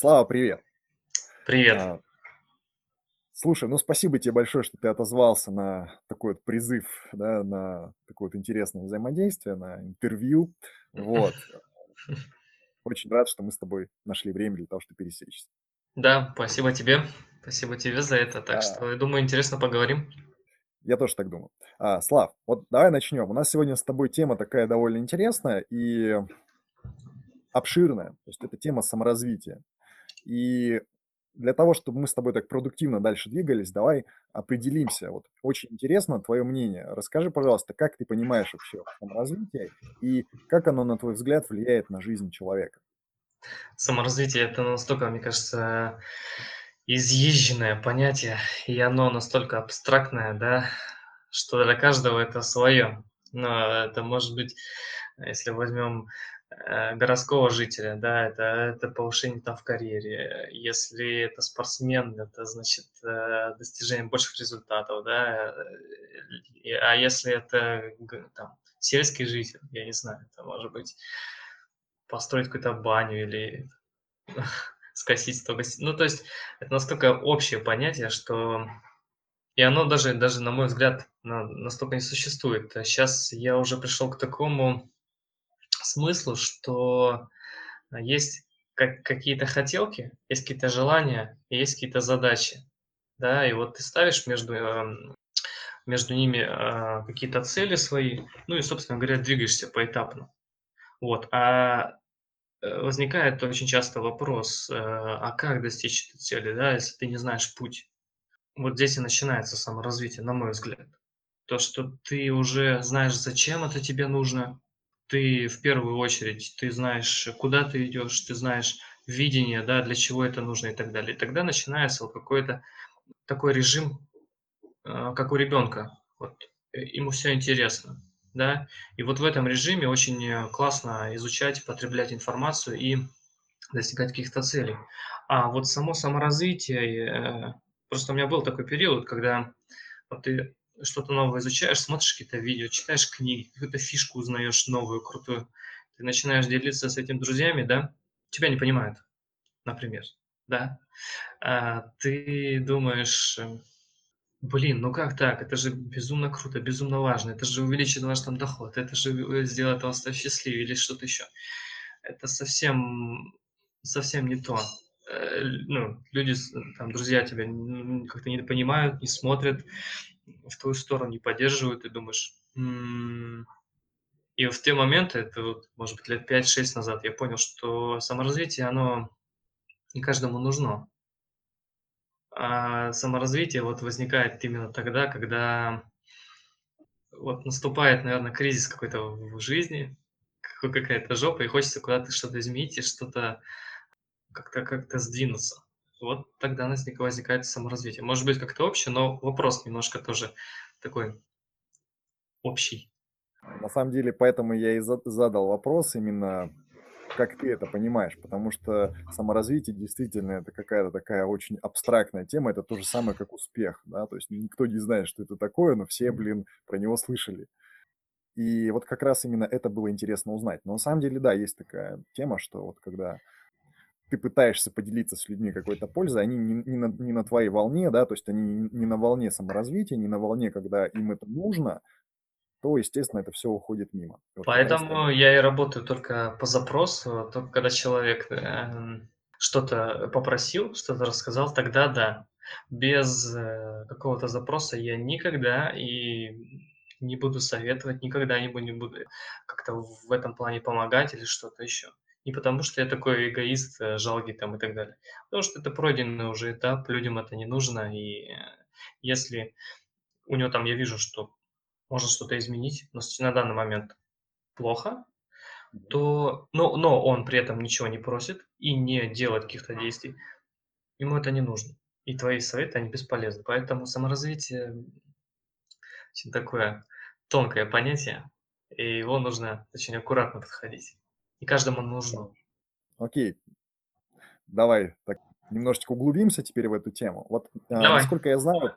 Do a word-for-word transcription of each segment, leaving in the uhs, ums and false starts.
Слава, привет. Привет. Слушай, ну спасибо тебе большое, что ты отозвался на такой вот призыв, да, на такое вот интересное взаимодействие, на интервью. Вот. Очень рад, что мы с тобой нашли время для того, чтобы пересечься. Да, спасибо тебе. Спасибо тебе за это. Так а... что, я думаю, интересно поговорим. Я тоже так думаю. А, Слав, вот давай начнем. У нас сегодня с тобой тема такая довольно интересная и обширная. То есть это тема саморазвития. И для того, чтобы мы с тобой так продуктивно дальше двигались, давай определимся. Вот очень интересно твое мнение. Расскажи, пожалуйста, как ты понимаешь вообще саморазвитие и как оно, на твой взгляд, влияет на жизнь человека? Саморазвитие – это настолько, мне кажется, изъезженное понятие, и оно настолько абстрактное, да, что для каждого это свое. Но это может быть, если возьмем городского жителя, да, это, это повышение там в карьере. Если это спортсмен, это значит достижение больших результатов, да. А если это там, сельский житель, я не знаю, это может быть построить какую-то баню или скосить столько. Ну, то есть это настолько общее понятие, что... И оно даже, даже на мой взгляд, настолько не существует. Сейчас я уже пришел к такому смыслу, что есть как, какие-то хотелки, есть какие-то желания, есть какие-то задачи. Да? И вот ты ставишь между, между ними какие-то цели свои, ну и, собственно говоря, двигаешься поэтапно. Вот, а возникает очень часто вопрос, а как достичь этой цели, да, если ты не знаешь путь? Вот здесь и начинается саморазвитие, на мой взгляд. То, что ты уже знаешь, зачем это тебе нужно, ты в первую очередь, ты знаешь, куда ты идешь, ты знаешь видение, да, для чего это нужно и так далее. И тогда начинается вот какой-то такой режим, как у ребенка, вот, ему все интересно. Да? И вот в этом режиме очень классно изучать, потреблять информацию и достигать каких-то целей. А вот само саморазвитие, просто у меня был такой период, когда вот ты что-то новое изучаешь, смотришь какие-то видео, читаешь книги, какую-то фишку узнаешь новую, крутую, ты начинаешь делиться с этим друзьями, да, тебя не понимают, например, да, а ты думаешь... Блин, ну как так? Это же безумно круто, безумно важно. Это же увеличит наш там доход, это же сделает вас счастливее или что-то еще. Это совсем, совсем не то. Ну, люди, там, друзья тебя как-то не понимают, не смотрят, в твою сторону не поддерживают, и думаешь... М-м-м". И в те моменты, это вот, может быть, лет пять-шесть назад, я понял, что саморазвитие, оно не каждому нужно. А саморазвитие вот возникает именно тогда, когда вот наступает, наверное, кризис какой-то в жизни, какая-то жопа, и хочется куда-то что-то изменить и что-то как-то, как-то сдвинуться. Вот тогда возникает саморазвитие. Может быть, как-то общее, но вопрос немножко тоже такой общий. На самом деле, поэтому я и задал вопрос именно... Как ты это понимаешь? Потому что саморазвитие действительно это какая-то такая очень абстрактная тема, это то же самое, как успех, да, то есть никто не знает, что это такое, но все, блин, про него слышали. И вот как раз именно это было интересно узнать. Но на самом деле, да, есть такая тема, что вот когда ты пытаешься поделиться с людьми какой-то пользой, они не, не, на, не на твоей волне, да, то есть они не на волне саморазвития, не на волне, когда им это нужно, то, естественно, это все уходит мимо. Поэтому я и работаю только по запросу, только когда человек э, что-то попросил, что-то рассказал, тогда да. Без э, какого-то запроса я никогда и не буду советовать, никогда не буду, не буду как-то в этом плане помогать или что-то еще. Не потому, что я такой эгоист, жалкий там и так далее. Потому что это пройденный уже этап, людям это не нужно. И э, если у него там я вижу, что можно что-то изменить, но на данный момент плохо, то, но, но он при этом ничего не просит и не делает каких-то действий, ему это не нужно. И твои советы, они бесполезны. Поэтому саморазвитие очень такое тонкое понятие, и его нужно очень аккуратно подходить. И каждому нужно. Окей. Давай так немножечко углубимся теперь в эту тему. Вот, Давай. Насколько я знаю...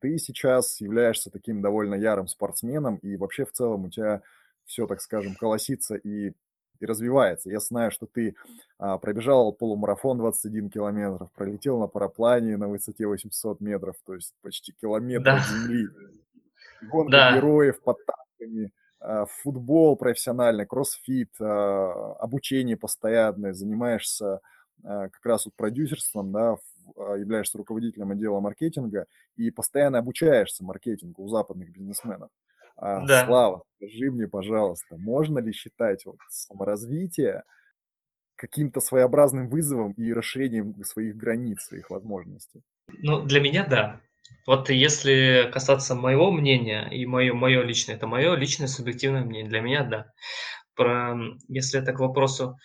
Ты сейчас являешься таким довольно ярым спортсменом, и вообще в целом у тебя все, так скажем, колосится и и развивается. Я знаю, что ты а, пробежал полумарафон двадцать один километров, пролетел на параплане на высоте восемьсот метров, то есть почти километр да. земли. Гонка да. героев под танками, а, футбол профессиональный, кроссфит, а, обучение постоянное, занимаешься а, как раз вот продюсерством, да, являешься руководителем отдела маркетинга и постоянно обучаешься маркетингу у западных бизнесменов. А, да. Слава, скажи мне, пожалуйста, можно ли считать вот саморазвитие каким-то своеобразным вызовом и расширением своих границ, своих возможностей? Ну, для меня да. Вот если касаться моего мнения, и мое, мое личное, это мое личное субъективное мнение, для меня да. Про, если это к вопросу,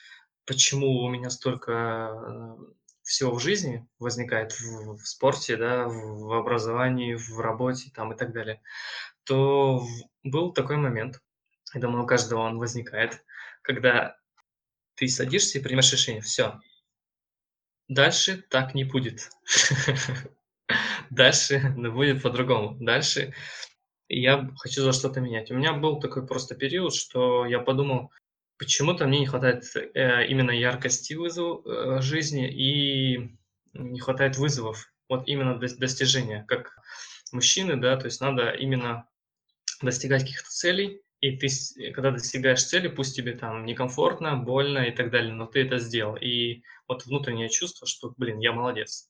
почему у меня столько всего в жизни возникает в, в спорте, да, в, в образовании, в работе там, и так далее, то был такой момент, я думаю, у каждого он возникает, когда ты садишься и принимаешь решение, все, дальше так не будет, дальше будет по-другому, дальше я хочу за что-то менять. У меня был такой просто период, что я подумал, почему-то мне не хватает именно яркости вызова жизни и не хватает вызовов, вот именно достижения, как мужчины, да, то есть надо именно достигать каких-то целей, и ты, когда достигаешь цели, пусть тебе там некомфортно, больно и так далее, но ты это сделал, и вот внутреннее чувство, что, блин, я молодец,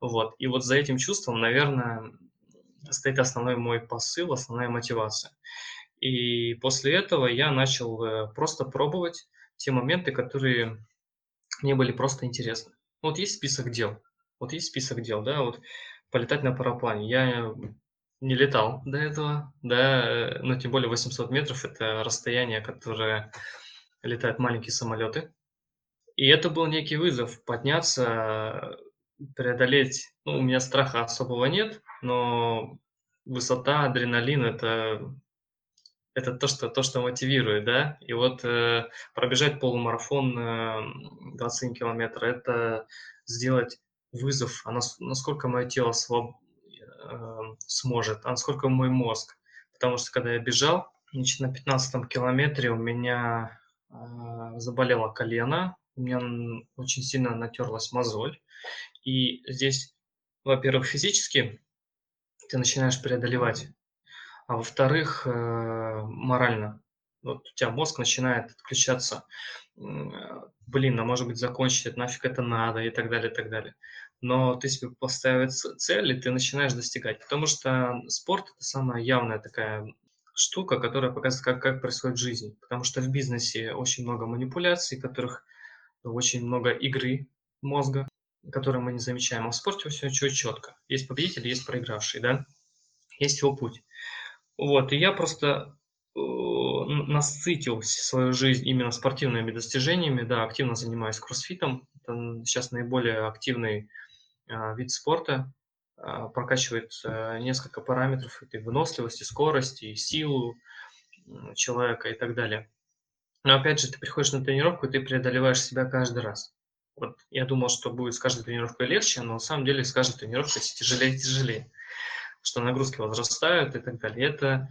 вот, и вот за этим чувством, наверное, стоит основной мой посыл, основная мотивация, и после этого я начал просто пробовать те моменты, которые мне были просто интересны. Вот есть список дел, вот есть список дел, да, вот полетать на параплане. Я не летал до этого, да, но тем более восемьсот метров – это расстояние, которое летают маленькие самолеты. И это был некий вызов – подняться, преодолеть. Ну, у меня страха особого нет, но высота, адреналин – это, это то, что, то, что мотивирует, да. И вот э, пробежать полумарафон э, двадцать один километр – это сделать вызов, а насколько мое тело своб... э, сможет, а насколько мой мозг. Потому что, когда я бежал, значит, на пятнадцатом километре у меня э, заболело колено, у меня очень сильно натерлась мозоль. И здесь, во-первых, физически ты начинаешь преодолевать, а во-вторых, э, морально. Вот у тебя мозг начинает отключаться. Блин, а может быть закончить, нафиг это надо и так далее, и так далее. Но ты себе поставишь цели, ты начинаешь достигать. Потому что спорт – это самая явная такая штука, которая показывает, как, как происходит жизнь. Потому что в бизнесе очень много манипуляций, которых очень много игры мозга, которые мы не замечаем. А в спорте все очень четко. Есть победитель, есть проигравший, да? Есть его путь. Вот, и я просто насытил свою жизнь именно спортивными достижениями, да, активно занимаюсь кроссфитом, это сейчас наиболее активный э, вид спорта, э, прокачивает э, несколько параметров, это и выносливость, и скорость, и силу э, человека и так далее. Но опять же, ты приходишь на тренировку, и ты преодолеваешь себя каждый раз. Вот я думал, что будет с каждой тренировкой легче, но на самом деле с каждой тренировкой тяжелее и тяжелее, что нагрузки возрастают и так далее. Это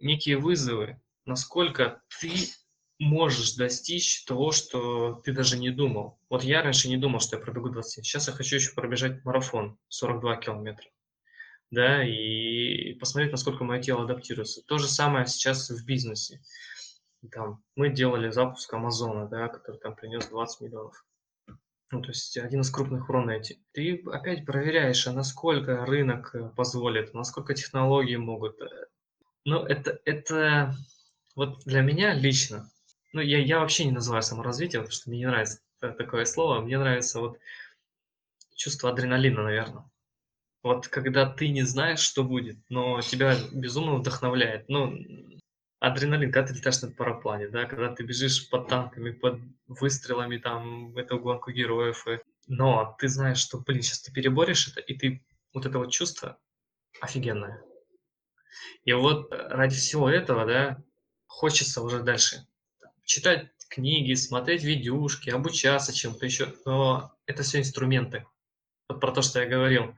некие вызовы, насколько ты можешь достичь того, что ты даже не думал. Вот я раньше не думал, что я пробегу двадцать. Сейчас я хочу еще пробежать марафон сорок два километра, да, и посмотреть, насколько мое тело адаптируется. То же самое сейчас в бизнесе. Там, мы делали запуск Амазона, да, который там принес двадцать миллионов. Ну, то есть один из крупных в Рунете. Ты опять проверяешь, а насколько рынок позволит, насколько технологии могут. Ну, это, это вот для меня лично, ну, я, я вообще не называю саморазвитие, потому что мне не нравится такое слово, мне нравится вот чувство адреналина, наверное. Вот когда ты не знаешь, что будет, но тебя безумно вдохновляет. Ну, адреналин, когда ты летаешь на параплане, да, когда ты бежишь под танками, под выстрелами, там, в эту гонку героев. И... Но ты знаешь, что, блин, сейчас ты переборешь это, и ты вот это вот чувство офигенное. И вот ради всего этого, да, хочется уже дальше читать книги, смотреть видюшки, обучаться чем-то еще, но это все инструменты. Вот про то, что я говорил.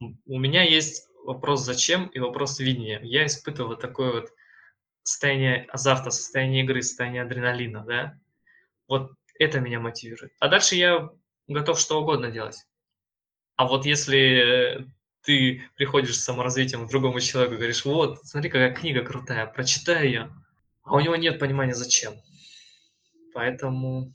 У меня есть вопрос «зачем» и вопрос «видения». Я испытывал такое вот состояние азарта, состояние игры, состояние адреналина, да. Вот это меня мотивирует. А дальше я готов что угодно делать. А вот если ты приходишь с саморазвитием к другому человеку и говоришь, вот, смотри, какая книга крутая, прочитай ее, а у него нет понимания, зачем. Поэтому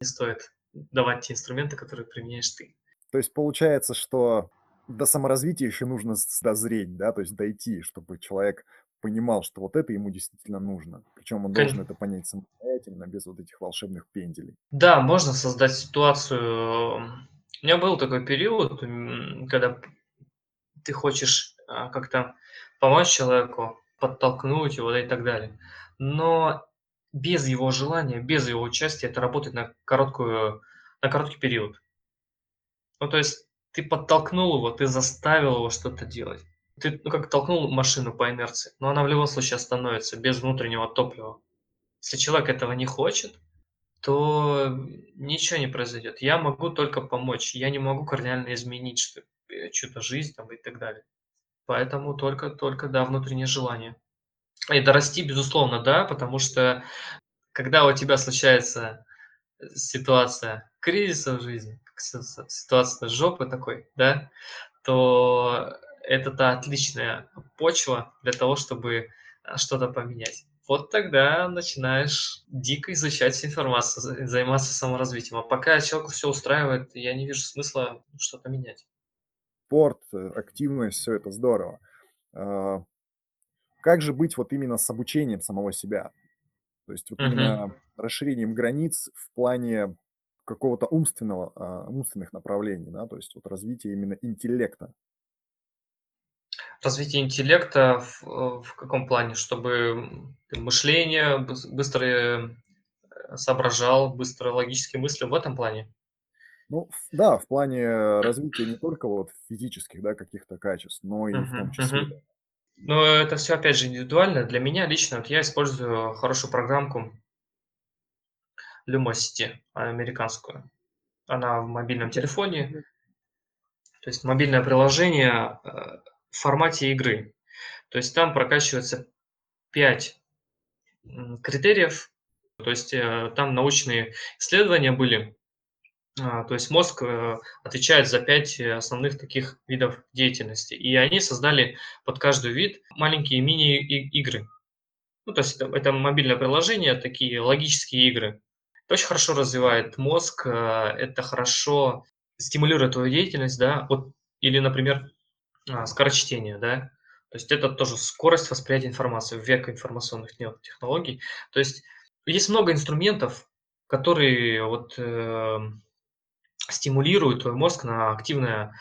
не стоит давать те инструменты, которые применяешь ты. То есть получается, что до саморазвития еще нужно дозреть, да, то есть дойти, чтобы человек понимал, что вот это ему действительно нужно. Причем он должен Конечно. Это понять самостоятельно, без вот этих волшебных пенделей. Да, можно создать ситуацию... У меня был такой период, когда ты хочешь как-то помочь человеку, подтолкнуть его и так далее. Но без его желания, без его участия это работает на, короткую, на короткий период. Ну, то есть ты подтолкнул его, ты заставил его что-то делать. Ты ну, как толкнул машину по инерции, но она в любом случае остановится без внутреннего топлива. Если человек этого не хочет, то ничего не произойдет. Я могу только помочь. Я не могу кардинально изменить что-то, что-то жизнь там, и так далее. Поэтому только, только, да, внутреннее желание. И дорасти, безусловно, да, потому что когда у тебя случается ситуация кризиса в жизни, ситуация жопы такой, да, то это та отличная почва для того, чтобы что-то поменять. Вот тогда начинаешь дико изучать информацию, заниматься саморазвитием. А пока человеку все устраивает, я не вижу смысла что-то менять. Спорт, активность, все это здорово. Как же быть вот именно с обучением самого себя? То есть вот именно uh-huh. расширением границ в плане какого-то умственного, умственных направлений, да? То есть вот развитие именно интеллекта. Развитие интеллекта в, в каком плане? Чтобы мышление быстро соображал, быстро логически мыслил в этом плане? Ну, да, в плане развития не только вот физических, да, каких-то качеств, но и uh-huh, в том числе. Uh-huh. Но это все, опять же, индивидуально. Для меня лично вот я использую хорошую программку Lumosity, американскую. Она в мобильном телефоне. То есть мобильное приложение... в формате игры. То есть там прокачивается пять критериев, то есть там научные исследования были, то есть мозг отвечает за пять основных таких видов деятельности, и они создали под каждый вид маленькие мини-игры. Ну, то есть это, это мобильное приложение, такие логические игры. Это очень хорошо развивает мозг, это хорошо стимулирует твою деятельность, да, вот, или, например, скорочтение, да, то есть это тоже скорость восприятия информации в век информационных технологий. То есть есть много инструментов, которые вот, э, стимулируют твой мозг на активное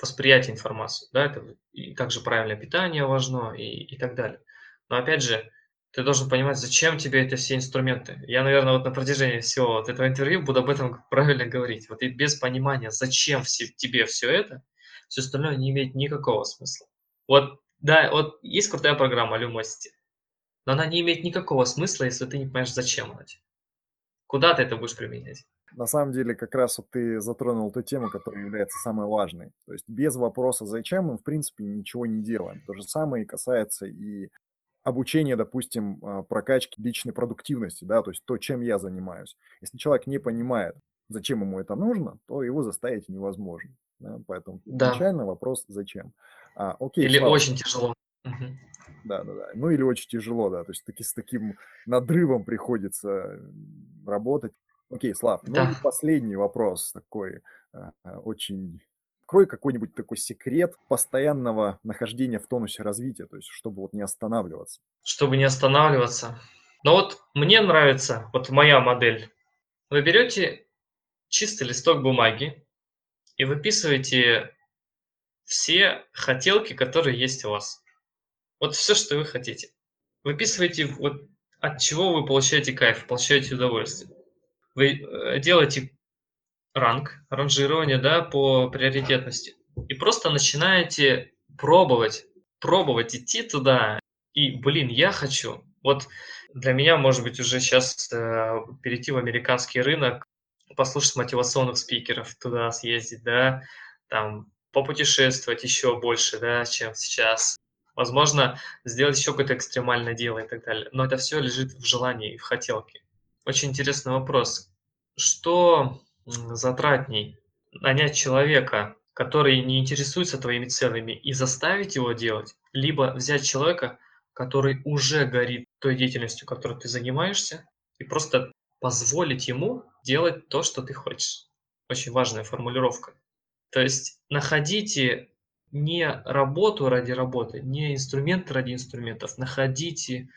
восприятие информации, да, это и также правильное питание важно и, и так далее. Но опять же, ты должен понимать, зачем тебе эти все инструменты. Я, наверное, вот на протяжении всего вот этого интервью буду об этом правильно говорить. Вот и без понимания, зачем все, тебе все это, все остальное не имеет никакого смысла. Вот, да, вот есть крутая программа Lumosity, но она не имеет никакого смысла, если ты не понимаешь, зачем она. Куда ты это будешь применять? На самом деле, как раз вот ты затронул ту тему, которая является самой важной. То есть без вопроса «зачем» мы, в принципе, ничего не делаем. То же самое и касается и обучения, допустим, прокачки личной продуктивности, да, то есть то, чем я занимаюсь. Если человек не понимает, зачем ему это нужно, то его заставить невозможно. Да, поэтому да. изначально вопрос «зачем?». А, окей, или слава. Очень тяжело. Да, да, да. Ну или очень тяжело, да. То есть таки, с таким надрывом приходится работать. Окей, Слав, да. ну и последний вопрос такой а, а, очень... Открой какой-нибудь такой секрет постоянного нахождения в тонусе развития, то есть чтобы вот не останавливаться. Чтобы не останавливаться. Но вот мне нравится, вот моя модель. Вы берете чистый листок бумаги, и выписываете все хотелки, которые есть у вас. Вот все, что вы хотите. Выписываете, вот от чего вы получаете кайф, получаете удовольствие. Вы делаете ранг, ранжирование, да, по приоритетности. И просто начинаете пробовать, пробовать идти туда. И, блин, я хочу. Вот для меня, может быть, уже сейчас э, перейти в американский рынок, послушать мотивационных спикеров, туда съездить, да, там, попутешествовать еще больше, да, чем сейчас. Возможно, сделать еще какое-то экстремальное дело и так далее. Но это все лежит в желании, в хотелке. Очень интересный вопрос. Что затратней? Нанять человека, который не интересуется твоими целями, и заставить его делать, либо взять человека, который уже горит той деятельностью, которой ты занимаешься, и просто позволить ему делать то, что ты хочешь. Очень важная формулировка. То есть находите не работу ради работы, не инструменты ради инструментов, находите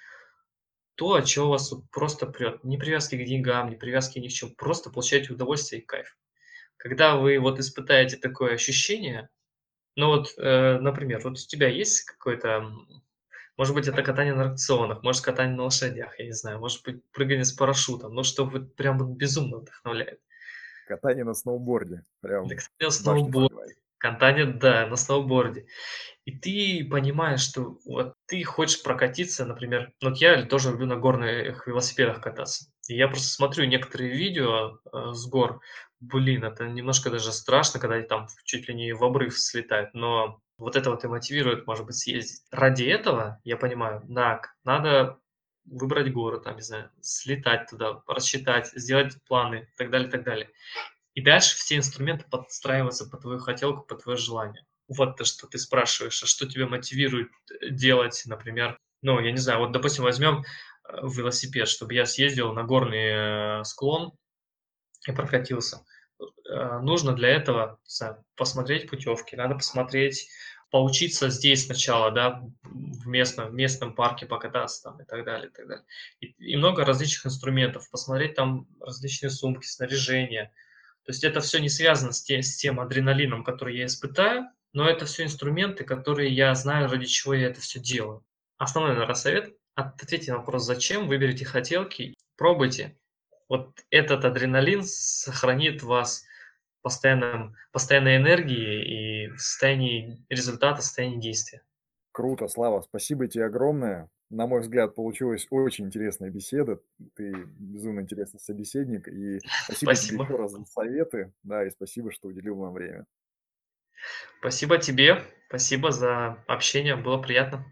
то, от чего вас просто прет. Не привязки к деньгам, не привязки ни к чему, просто получайте удовольствие и кайф. Когда вы вот испытаете такое ощущение, ну вот, э, например, вот у тебя есть какое-то, может быть, это катание на аттракционах, может, катание на лошадях, я не знаю, может быть, прыгание с парашютом, ну, что вот прям безумно вдохновляет. Катание на сноуборде. Прям да, катание на сноуборде. Катание, да, на сноуборде. И ты понимаешь, что вот ты хочешь прокатиться, например, вот я тоже люблю на горных велосипедах кататься. И я просто смотрю некоторые видео э, с гор, блин, это немножко даже страшно, когда они там чуть ли не в обрыв слетают, но вот это вот и мотивирует, может быть, съездить. Ради этого, я понимаю, так, надо выбрать гору, там, не знаю, слетать туда, рассчитать, сделать планы и так далее, так далее. И дальше все инструменты подстраиваются под твою хотелку, под твое желание. Вот то, что ты спрашиваешь, а что тебя мотивирует делать, например, ну, я не знаю, вот, допустим, возьмем велосипед, чтобы я съездил на горный склон и прокатился. Нужно для этого, не знаю, посмотреть путевки, надо посмотреть, поучиться здесь сначала, да, в местном, в местном парке покататься там и так далее, и так далее. И, и много различных инструментов, посмотреть там различные сумки, снаряжение. То есть это все не связано с, те, с тем адреналином, который я испытаю, но это все инструменты, которые я знаю, ради чего я это все делаю. Основной, наверное, совет – ответьте на вопрос «Зачем?», выберите хотелки, пробуйте. Вот этот адреналин сохранит вас в постоянной энергии и в состоянии результата, в состоянии действия. Круто, Слава, спасибо тебе огромное. На мой взгляд, получилась очень интересная беседа. Ты безумно интересный собеседник. И спасибо, спасибо. Тебе еще раз за советы. Да, и спасибо, что уделил нам время. Спасибо тебе, спасибо за общение, было приятно.